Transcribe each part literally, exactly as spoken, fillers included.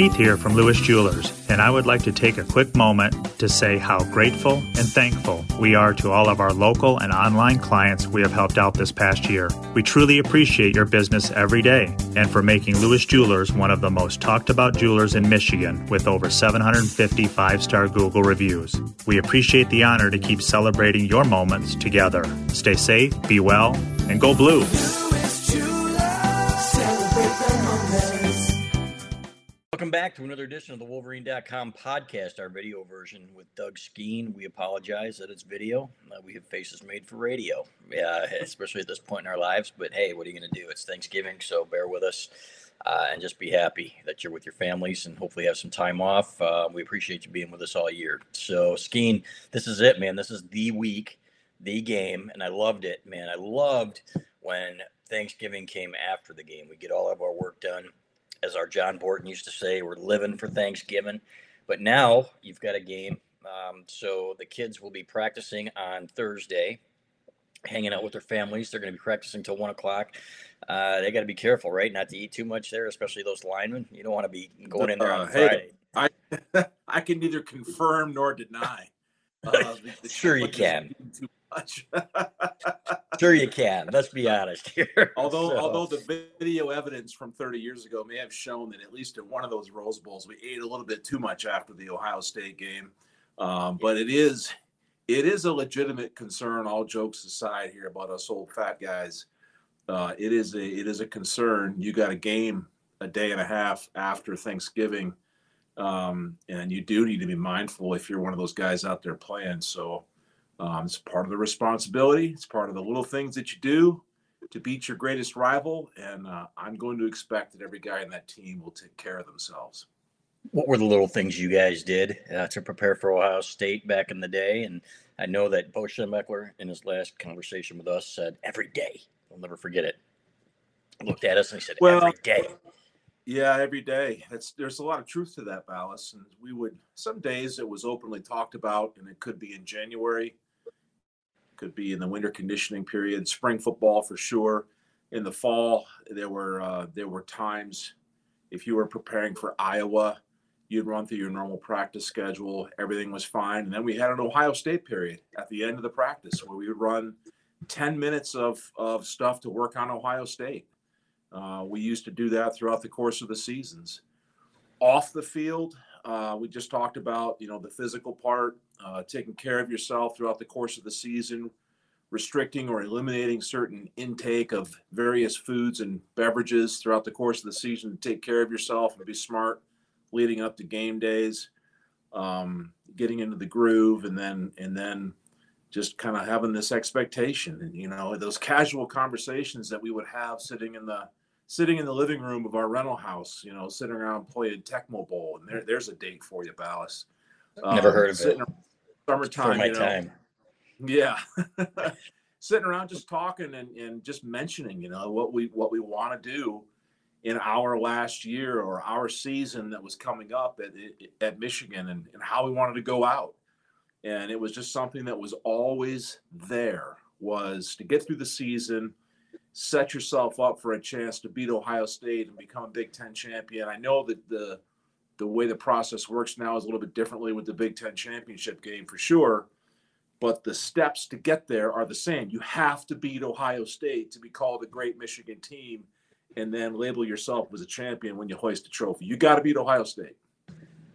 Keith here from Lewis Jewelers, and I would like to take a quick moment to say how grateful and thankful we are to all of our local and online clients we have helped out this past year. We truly appreciate your business every day and for making Lewis Jewelers one of the most talked about jewelers in Michigan with over seven hundred fifty five-star Google reviews. We appreciate the honor to keep celebrating your moments together. Stay safe, be well, and go blue. Welcome back to another edition of the Wolverine dot com podcast, our video version with Doug Skeen. We apologize that it's video. Uh, we have faces made for radio, uh, especially at this point in our lives. But hey, what are you going to do? It's Thanksgiving, so bear with us uh, and just be happy that you're with your families and hopefully have some time off. Uh, we appreciate you being with us all year. So, Skeen, this is it, man. This is the week, the game, and I loved it, man. I loved when Thanksgiving came after the game. We get all of our work done. As our John Borton used to say, we're living for Thanksgiving. But now you've got a game. Um, so the kids will be practicing on Thursday, hanging out with their families. They're going to be practicing till one o'clock. Uh, they got to be careful, right, not to eat too much there, especially those linemen. You don't want to be going in there on uh, Friday. Hey, I, I can neither confirm nor deny. Uh, sure you can. Too much. Sure you can. Let's be honest here. Although, so. although the video evidence from thirty years ago may have shown that at least in one of those Rose Bowls, we ate a little bit too much after the Ohio State game. Um, but it is, it is a legitimate concern. All jokes aside here about us old fat guys, uh, it is a it is a concern. You got a game a day and a half after Thanksgiving. Um, and you do need to be mindful if you're one of those guys out there playing. So um, it's part of the responsibility. It's part of the little things that you do to beat your greatest rival. And uh, I'm going to expect that every guy in that team will take care of themselves. What were the little things you guys did uh, to prepare for Ohio State back in the day? And I know that Bo Schemeckler in his last conversation with us said every day. I'll never forget it. Looked at us and he said, well, every day. Yeah, every day. That's, there's a lot of truth to that, Balas. And we would, some days it was openly talked about, and it could be in January, could be in the winter conditioning period, spring football for sure. In the fall, there were uh, there were times if you were preparing for Iowa, you'd run through your normal practice schedule. Everything was fine. And then we had an Ohio State period at the end of the practice where we would run ten minutes of, of stuff to work on Ohio State. Uh, we used to do that throughout the course of the seasons. Off the field, uh, we just talked about, you know, the physical part, uh, taking care of yourself throughout the course of the season, restricting or eliminating certain intake of various foods and beverages throughout the course of the season to take care of yourself and be smart leading up to game days, um, getting into the groove, and then and then just kind of having this expectation. And, you know, those casual conversations that we would have sitting in the sitting in the living room of our rental house, you know, sitting around playing Tecmo Bowl. And there, there's a date for you, Balas. Um, Never heard of it. Summertime. For my you know, time. Yeah. Sitting around just talking and, and just mentioning, you know, what we what we want to do in our last year or our season that was coming up at, at Michigan and, and how we wanted to go out. And it was just something that was always there, was to get through the season, set yourself up for a chance to beat Ohio State and become a Big Ten champion. I know that the the way the process works now is a little bit differently with the Big Ten championship game for sure, but the steps to get there are the same. You have to beat Ohio State to be called a great Michigan team and then label yourself as a champion when you hoist the trophy. You got to beat Ohio State.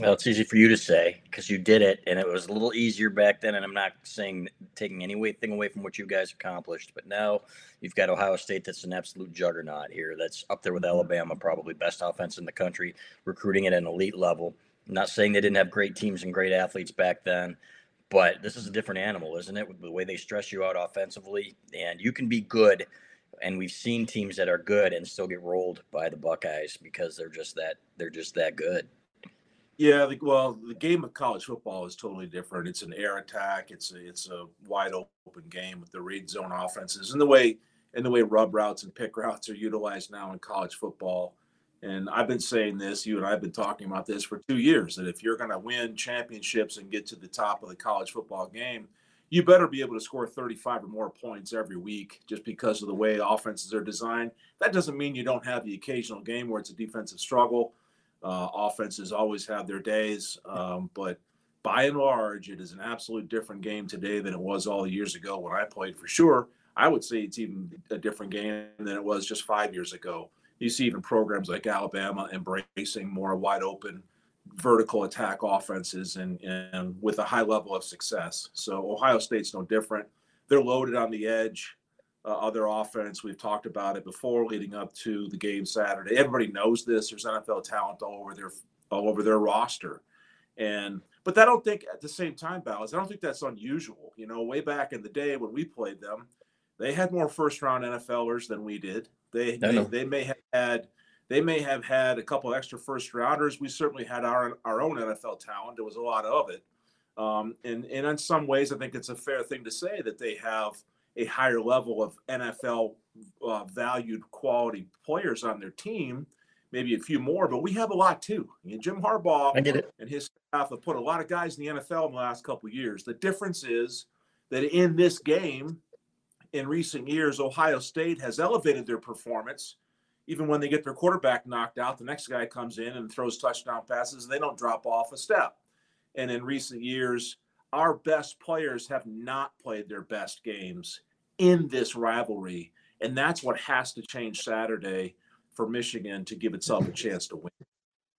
Well, it's easy for you to say because you did it, and it was a little easier back then, and I'm not saying taking anything away from what you guys accomplished, but now you've got Ohio State that's an absolute juggernaut here. That's up there with Alabama, probably best offense in the country, recruiting at an elite level. I'm not saying they didn't have great teams and great athletes back then, but this is a different animal, isn't it, with the way they stress you out offensively, and you can be good. And we've seen teams that are good and still get rolled by the Buckeyes because they're just that they're just that good. Yeah, well, the game of college football is totally different. It's an air attack. It's a, it's a wide open game with the read zone offenses and the way and the way rub routes and pick routes are utilized now in college football. And I've been saying this, you and I have been talking about this for two years, that if you're going to win championships and get to the top of the college football game, you better be able to score thirty-five or more points every week just because of the way offenses are designed. That doesn't mean you don't have the occasional game where it's a defensive struggle. Uh, offenses always have their days, um, but by and large, it is an absolute different game today than it was all the years ago when I played, for sure. I would say it's even a different game than it was just five years ago. You see even programs like Alabama embracing more wide open vertical attack offenses and, and with a high level of success. So Ohio State's no different. They're loaded on the edge. Uh, other offense, we've talked about it before leading up to the game Saturday. Everybody knows this. There's N F L talent all over their all over their roster. And but I don't think at the same time, Balas, I don't think that's unusual. You know, way back in the day when we played them, they had more first-round N F L ers than we did. They they, they may have had they may have had a couple extra first-rounders. We certainly had our our own N F L talent. There was a lot of it. Um, and and in some ways, I think it's a fair thing to say that they have a higher level of N F L uh, valued quality players on their team, maybe a few more, but we have a lot too. I mean, Jim Harbaugh I get it. and his staff have put a lot of guys in the N F L in the last couple of years. The difference is that in this game, in recent years, Ohio State has elevated their performance. Even when they get their quarterback knocked out, the next guy comes in and throws touchdown passes, and they don't drop off a step. And in recent years, our best players have not played their best games in this rivalry, and that's what has to change Saturday for Michigan to give itself a chance to win.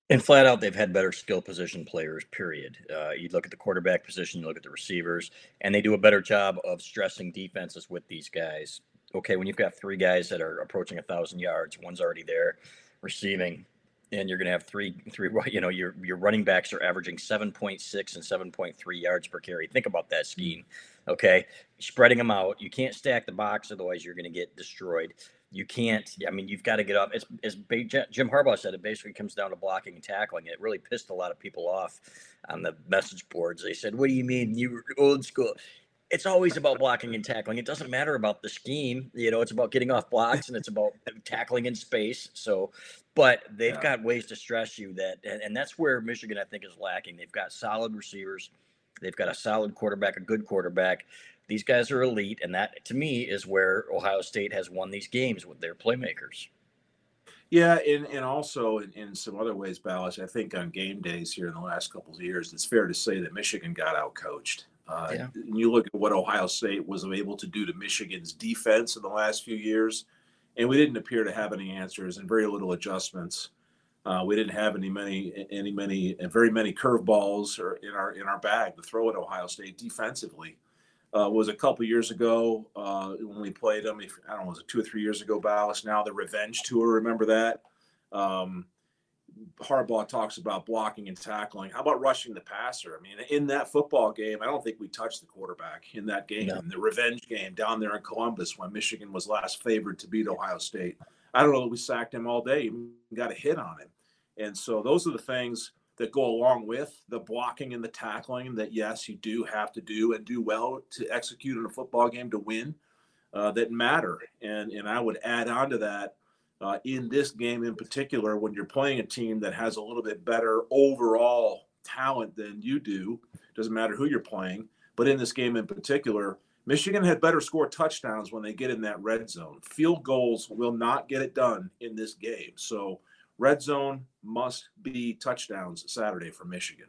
And flat out, they've had better skill position players, period. Uh, you look at the quarterback position, you look at the receivers, and they do a better job of stressing defenses with these guys. Okay, when you've got three guys that are approaching one thousand yards, one's already there receiving, and you're going to have three, three. you know, your your running backs are averaging seven point six and seven point three yards per carry. Think about that, Skeen, okay? Spreading them out. You can't stack the box, otherwise you're going to get destroyed. You can't, I mean, you've got to get up. It's, as Jim Harbaugh said, it basically comes down to blocking and tackling. It really pissed a lot of people off on the message boards. They said, what do you mean you were old school? It's always about blocking and tackling. It doesn't matter about the scheme. You know, it's about getting off blocks and it's about tackling in space. So, but they've yeah. got ways to stress you that, and, and that's where Michigan, I think, is lacking. They've got solid receivers. They've got a solid quarterback, a good quarterback. These guys are elite, and that, to me, is where Ohio State has won these games with their playmakers. Yeah, and, and also in, in some other ways, Balas, I think on game days here in the last couple of years, it's fair to say that Michigan got out-coached. Uh, yeah. You look at what Ohio State was able to do to Michigan's defense in the last few years, and we didn't appear to have any answers and very little adjustments. Uh, we didn't have any many any many very many curveballs or in our in our bag to throw at Ohio State defensively. Uh, was a couple years ago uh, when we played them. If, I don't know, was it two or three years ago, Balas? Now the revenge tour. Remember that? Um, Harbaugh talks about blocking and tackling. How about rushing the passer? I mean, in that football game, I don't think we touched the quarterback in that game. No. In the revenge game down there in Columbus when Michigan was last favored to beat Ohio State. I don't know that we sacked him all day. Even got a hit on him. And so those are the things that go along with the blocking and the tackling that, yes, you do have to do and do well to execute in a football game to win uh, that matter. And and I would add on to that uh, in this game in particular, when you're playing a team that has a little bit better overall talent than you do, doesn't matter who you're playing, but in this game in particular, Michigan had better score touchdowns when they get in that red zone. Field goals will not get it done in this game. So red zone must be touchdowns Saturday for Michigan.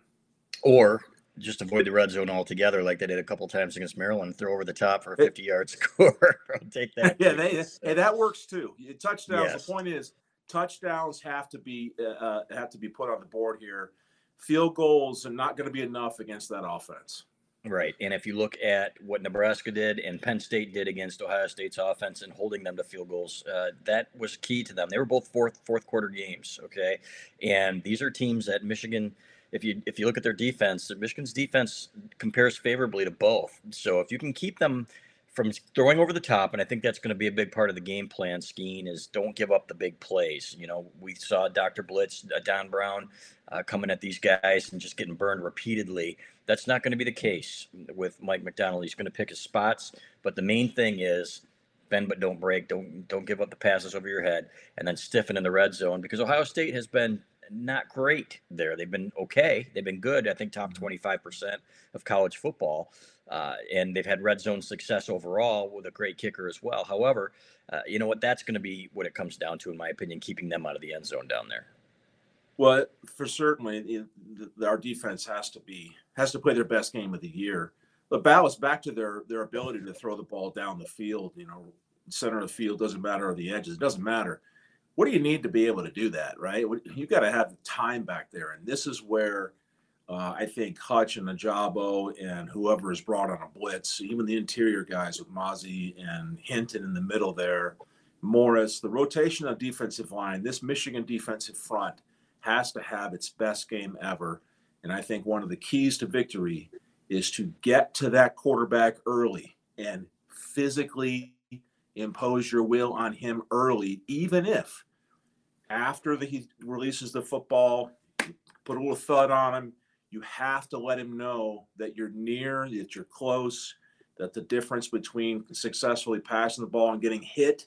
Or just avoid the red zone altogether like they did a couple times against Maryland, throw over the top for a fifty-yard score. I'll take that. Yeah, they, and that works too. Touchdowns, yes. The point is touchdowns have to be uh, have to be put on the board here. Field goals are not going to be enough against that offense. Right, and if you look at what Nebraska did and Penn State did against Ohio State's offense and holding them to field goals, uh, that was key to them. They were both fourth fourth quarter games, okay? And these are teams that Michigan, if you if you look at their defense, Michigan's defense compares favorably to both. So if you can keep them from throwing over the top, and I think that's going to be a big part of the game plan, Skeen, is don't give up the big plays. You know, we saw Doctor Blitz, uh, Don Brown uh, coming at these guys and just getting burned repeatedly. That's not going to be the case with Mike McDonald. He's going to pick his spots, but the main thing is bend but don't break. Don't don't give up the passes over your head, and then stiffen in the red zone because Ohio State has been not great there. They've been okay. They've been good. I think top twenty-five percent of college football. Uh, and they've had red zone success overall with a great kicker as well. However, uh, you know what? That's going to be what it comes down to, in my opinion, keeping them out of the end zone down there. Well, for certainly, it, the, our defense has to be has to play their best game of the year. But Balas, back to their their ability to throw the ball down the field, you know, center of the field, doesn't matter, or the edges, it doesn't matter. What do you need to be able to do that, right? You got to have the time back there, and this is where uh, I think Hutch and Ajabo and whoever is brought on a blitz, even the interior guys with Mazi and Hinton in the middle there, Morris, the rotation of defensive line, this Michigan defensive front has to have its best game ever. And I think one of the keys to victory is to get to that quarterback early and physically impose your will on him early, even if after the, he releases the football, put a little thud on him, you have to let him know that you're near, that you're close, that the difference between successfully passing the ball and getting hit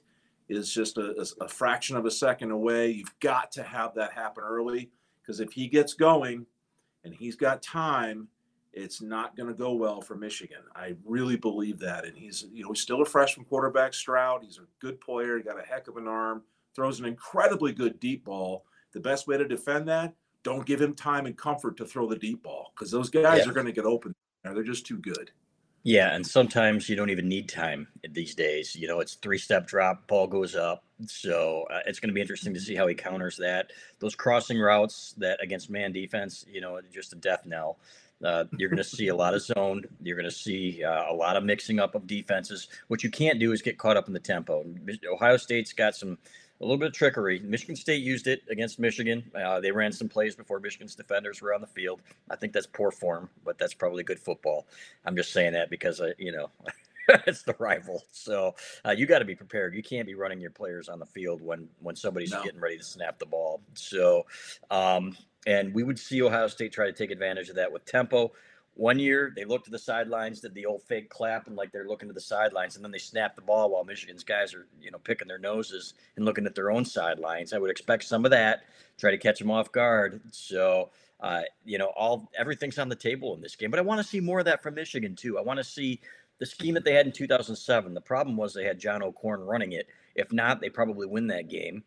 is just a, a fraction of a second away. You've got to have that happen early, because if he gets going and he's got time, it's not going to go well for Michigan. I really believe that. And he's, you know, he's still a freshman quarterback, Stroud. He's a good player. He got a heck of an arm, throws an incredibly good deep ball. The best way to defend that, don't give him time and comfort to throw the deep ball, because those guys yeah. are going to get open. They're just too good. Yeah, and sometimes you don't even need time these days. You know, it's three-step drop, ball goes up. So uh, it's going to be interesting to see how he counters that. Those crossing routes that against man defense, you know, just a death knell. Uh, you're going to see a lot of zone. You're going to see uh, a lot of mixing up of defenses. What you can't do is get caught up in the tempo. Ohio State's got some a little bit of trickery. Michigan State used it against Michigan. Uh, they ran some plays before Michigan's defenders were on the field. I think that's poor form, but that's probably good football. I'm just saying that because, I, you know, it's the rival. So uh, you got to be prepared. You can't be running your players on the field when, when somebody's no. getting ready to snap the ball. So um, – and we would see Ohio State try to take advantage of that with tempo. One year, they looked to the sidelines, did the old fake clap, and like they're looking to the sidelines, and then they snap the ball while Michigan's guys are, you know, picking their noses and looking at their own sidelines. I would expect some of that, try to catch them off guard. So, uh, you know, all everything's on the table in this game. But I want to see more of that from Michigan, too. I want to see the scheme that they had in two thousand seven. The problem was they had John O'Corn running it. If not, they probably win that game.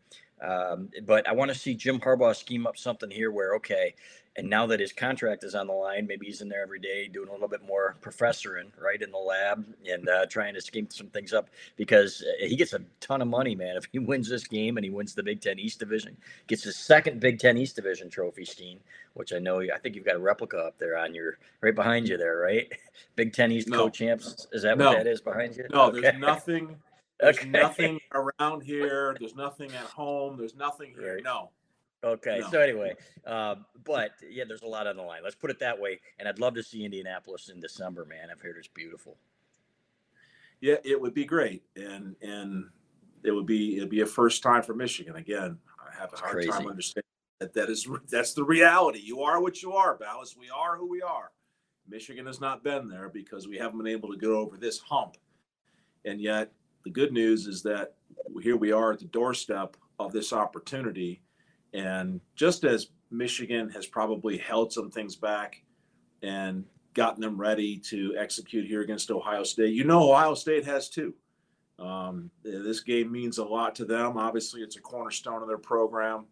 Um, but I want to see Jim Harbaugh scheme up something here where, okay, and now that his contract is on the line, maybe he's in there every day doing a little bit more professoring, right, in the lab and uh, trying to scheme some things up, because he gets a ton of money, man. If he wins this game and he wins the Big Ten East Division, gets his second Big Ten East Division trophy, Steen, which I know, I think you've got a replica up there on your, right behind you there, right? Big Ten East no. co-champs, is that no. what that is behind you? No, okay. There's nothing. There's okay. nothing around here. There's nothing at home. There's nothing here. Right. No. Okay. No. So anyway, uh, but yeah, there's a lot on the line. Let's put it that way. And I'd love to see Indianapolis in December, man. I've heard it's beautiful. Yeah, it would be great. And, and it would be, it'd be a first time for Michigan. Again, I have a it's hard crazy. time understanding that that is, that's the reality. You are what you are, Balas. We are who we are. Michigan has not been there because we haven't been able to get over this hump. And yet, the good news is that here we are at the doorstep of this opportunity. And just as Michigan has probably held some things back and gotten them ready to execute here against Ohio State, you know, Ohio State has too. Um, this game means a lot to them. Obviously, it's a cornerstone of their program.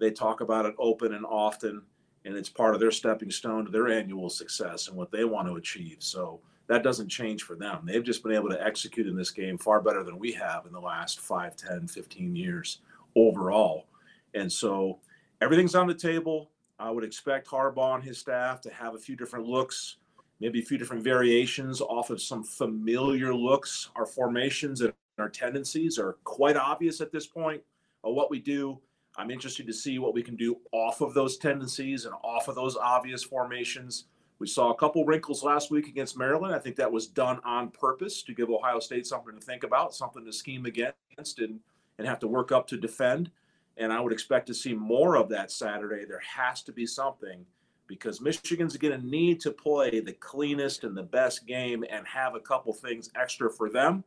They talk about it open and often, and it's part of their stepping stone to their annual success and what they want to achieve. So that doesn't change for them. They've just been able to execute in this game far better than we have in the last five, ten, fifteen years overall. And so everything's on the table. I would expect Harbaugh and his staff to have a few different looks, maybe a few different variations off of some familiar looks. Our formations and our tendencies are quite obvious at this point of what we do. I'm interested to see what we can do off of those tendencies and off of those obvious formations. We saw a couple wrinkles last week against Maryland. I think that was done on purpose to give Ohio State something to think about, something to scheme against and, and have to work up to defend. And I would expect to see more of that Saturday. There has to be something, because Michigan's going to need to play the cleanest and the best game and have a couple things extra for them.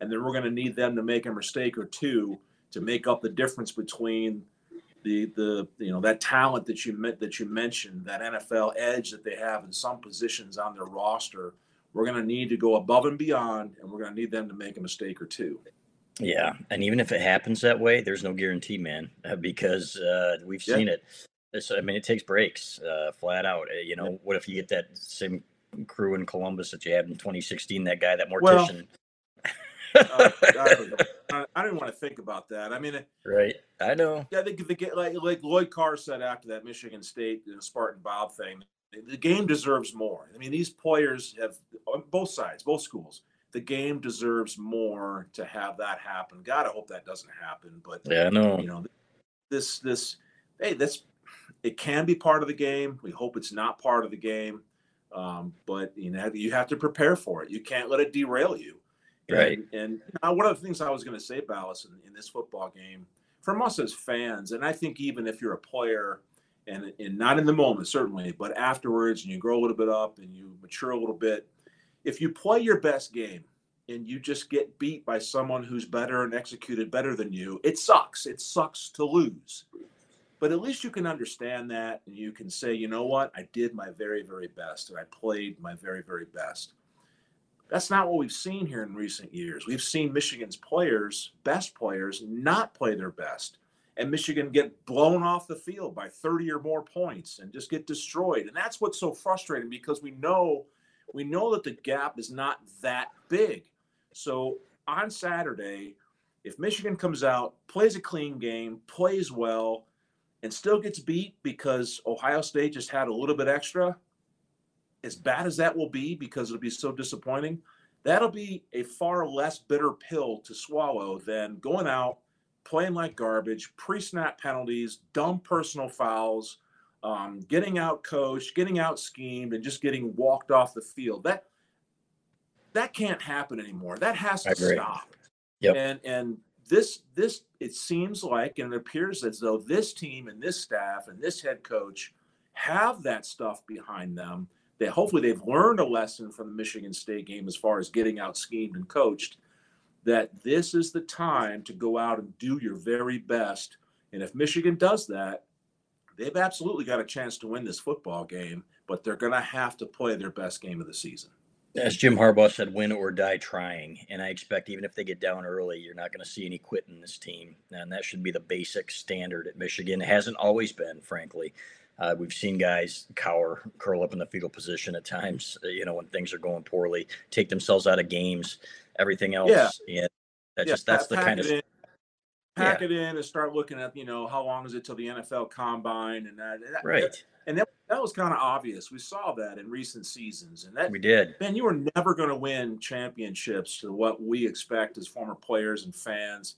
And then we're going to need them to make a mistake or two to make up the difference between the the you know that talent that you met that you mentioned, that N F L edge that they have in some positions on their roster. We're going to need to go above and beyond, and we're going to need them to make a mistake or two. Yeah, and even if it happens that way, there's no guarantee, man, because uh, we've yeah. seen it. It's, I mean, it takes breaks, uh, flat out. You know, yeah. What if you get that same crew in Columbus that you had in twenty sixteen, that guy, that mortician? Well, uh, I, don't know. I, I didn't want to think about that. I mean, right. I know. I think the, like, like Lloyd Carr said after that Michigan State and Spartan Bob thing, the game deserves more. I mean, these players have both sides, both schools. The game deserves more to have that happen. God, I hope that doesn't happen. But, yeah, I know. You know, this, this, hey, that's, it can be part of the game. We hope it's not part of the game, um, but you know you have to prepare for it. You can't let it derail you. And, right. And uh, one of the things I was going to say, Balas, in, in this football game, from us as fans, and I think even if you're a player, and, and not in the moment certainly, but afterwards, and you grow a little bit up and you mature a little bit, if you play your best game and you just get beat by someone who's better and executed better than you, it sucks. It sucks to lose. But at least you can understand that, and you can say, you know what, I did my very, very best, and I played my very, very best. That's not what we've seen here in recent years. We've seen Michigan's players, best players, not play their best, and Michigan get blown off the field by thirty or more points and just get destroyed. And that's what's so frustrating, because we know, we know that the gap is not that big. So on Saturday, if Michigan comes out, plays a clean game, plays well, and still gets beat because Ohio State just had a little bit extra, as bad as that will be, because it'll be so disappointing, that'll be a far less bitter pill to swallow than going out, playing like garbage, pre-snap penalties, dumb personal fouls, um, getting out coached, getting out schemed, and just getting walked off the field. That that can't happen anymore. That has to stop. Yep. And and. This, this, it seems like, and it appears as though this team and this staff and this head coach have that stuff behind them. They hopefully they've learned a lesson from the Michigan State game as far as getting out schemed and coached, that this is the time to go out and do your very best. And if Michigan does that, they've absolutely got a chance to win this football game, but they're going to have to play their best game of the season. As Jim Harbaugh said, win or die trying. And I expect even if they get down early, you're not going to see any quit in this team. And that should be the basic standard at Michigan. It hasn't always been, frankly. Uh, we've seen guys cower, curl up in the fetal position at times, you know, when things are going poorly, take themselves out of games, everything else. Yeah. And that yeah, just, that's pack, the kind of – Pack yeah. it in and start looking at, you know, how long is it till the N F L combine and that. And that right. And that, that was kind of obvious. We saw that in recent seasons. And that we did. Man, you were never going to win championships to what we expect as former players and fans.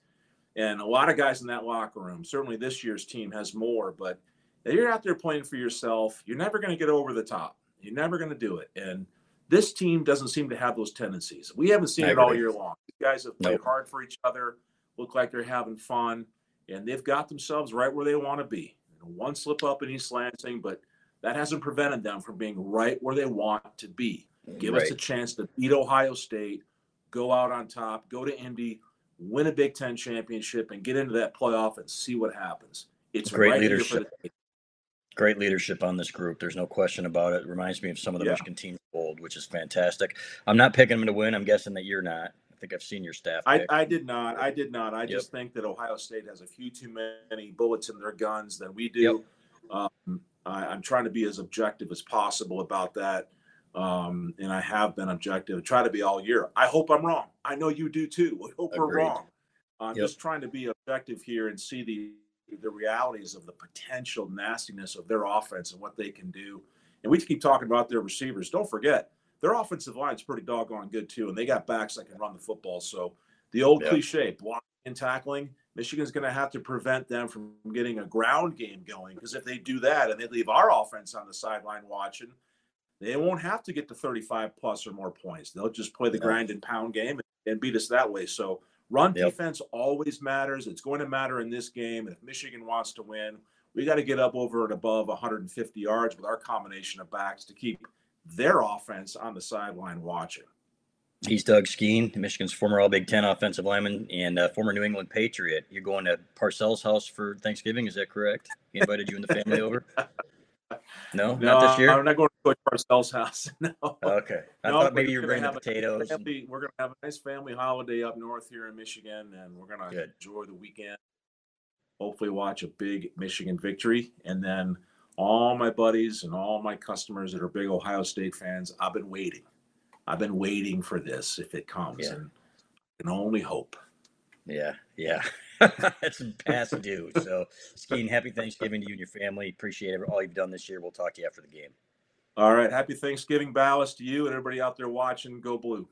And a lot of guys in that locker room, certainly this year's team has more, but you're out there playing for yourself. You're never going to get over the top. You're never going to do it. And this team doesn't seem to have those tendencies. We haven't seen I it agree. all year long. These guys have played nope. hard for each other. Look like they're having fun, and they've got themselves right where they want to be. You know, one slip up in East Lansing, but that hasn't prevented them from being right where they want to be. Give right. us a chance to beat Ohio State, go out on top, go to Indy, win a Big Ten championship, and get into that playoff and see what happens. It's great right leadership. Great leadership on this group. There's no question about it. It reminds me of some of the yeah. Michigan teams old, which is fantastic. I'm not picking them to win. I'm guessing that you're not. I think I've seen your staff. I, I did not. I did not. I yep. just think that Ohio State has a few too many bullets in their guns than we do. Yep. Um, I, I'm trying to be as objective as possible about that, um, and I have been objective. I try to be all year. I hope I'm wrong. I know you do too. I hope Agreed. we're wrong. I'm yep. just trying to be objective here and see the the realities of the potential nastiness of their offense and what they can do. And we keep talking about their receivers. Don't forget, their offensive line's pretty doggone good, too, and they got backs that can run the football. So the old yep. cliche, blocking and tackling, Michigan's going to have to prevent them from getting a ground game going, because if they do that and they leave our offense on the sideline watching, they won't have to get to thirty-five plus or more points. They'll just play the yep. grind and pound game and beat us that way. So run yep. defense always matters. It's going to matter in this game. And if Michigan wants to win, we got to get up over and above one hundred fifty yards with our combination of backs to keep – their offense on the sideline watching. He's Doug Skeen, Michigan's former All-Big Ten offensive lineman and uh, former New England Patriot. You're going to Parcells' house for Thanksgiving, is that correct? He invited you and the family over? No? No, not this year? I'm not going to Coach Parcells' house, no. Okay. I no, thought maybe you were bringing the potatoes. A, and... We're going to have a nice family holiday up north here in Michigan, and we're going to enjoy the weekend. hopefully watch a big Michigan victory. And then all my buddies and all my customers that are big Ohio State fans, I've been waiting. I've been waiting for this if it comes. Yeah. And I can only hope. Yeah, yeah. It's past due. So, Skeen, happy Thanksgiving to you and your family. Appreciate all you've done this year. We'll talk to you after the game. All right. Happy Thanksgiving, Balas, to you and everybody out there watching. Go Blue.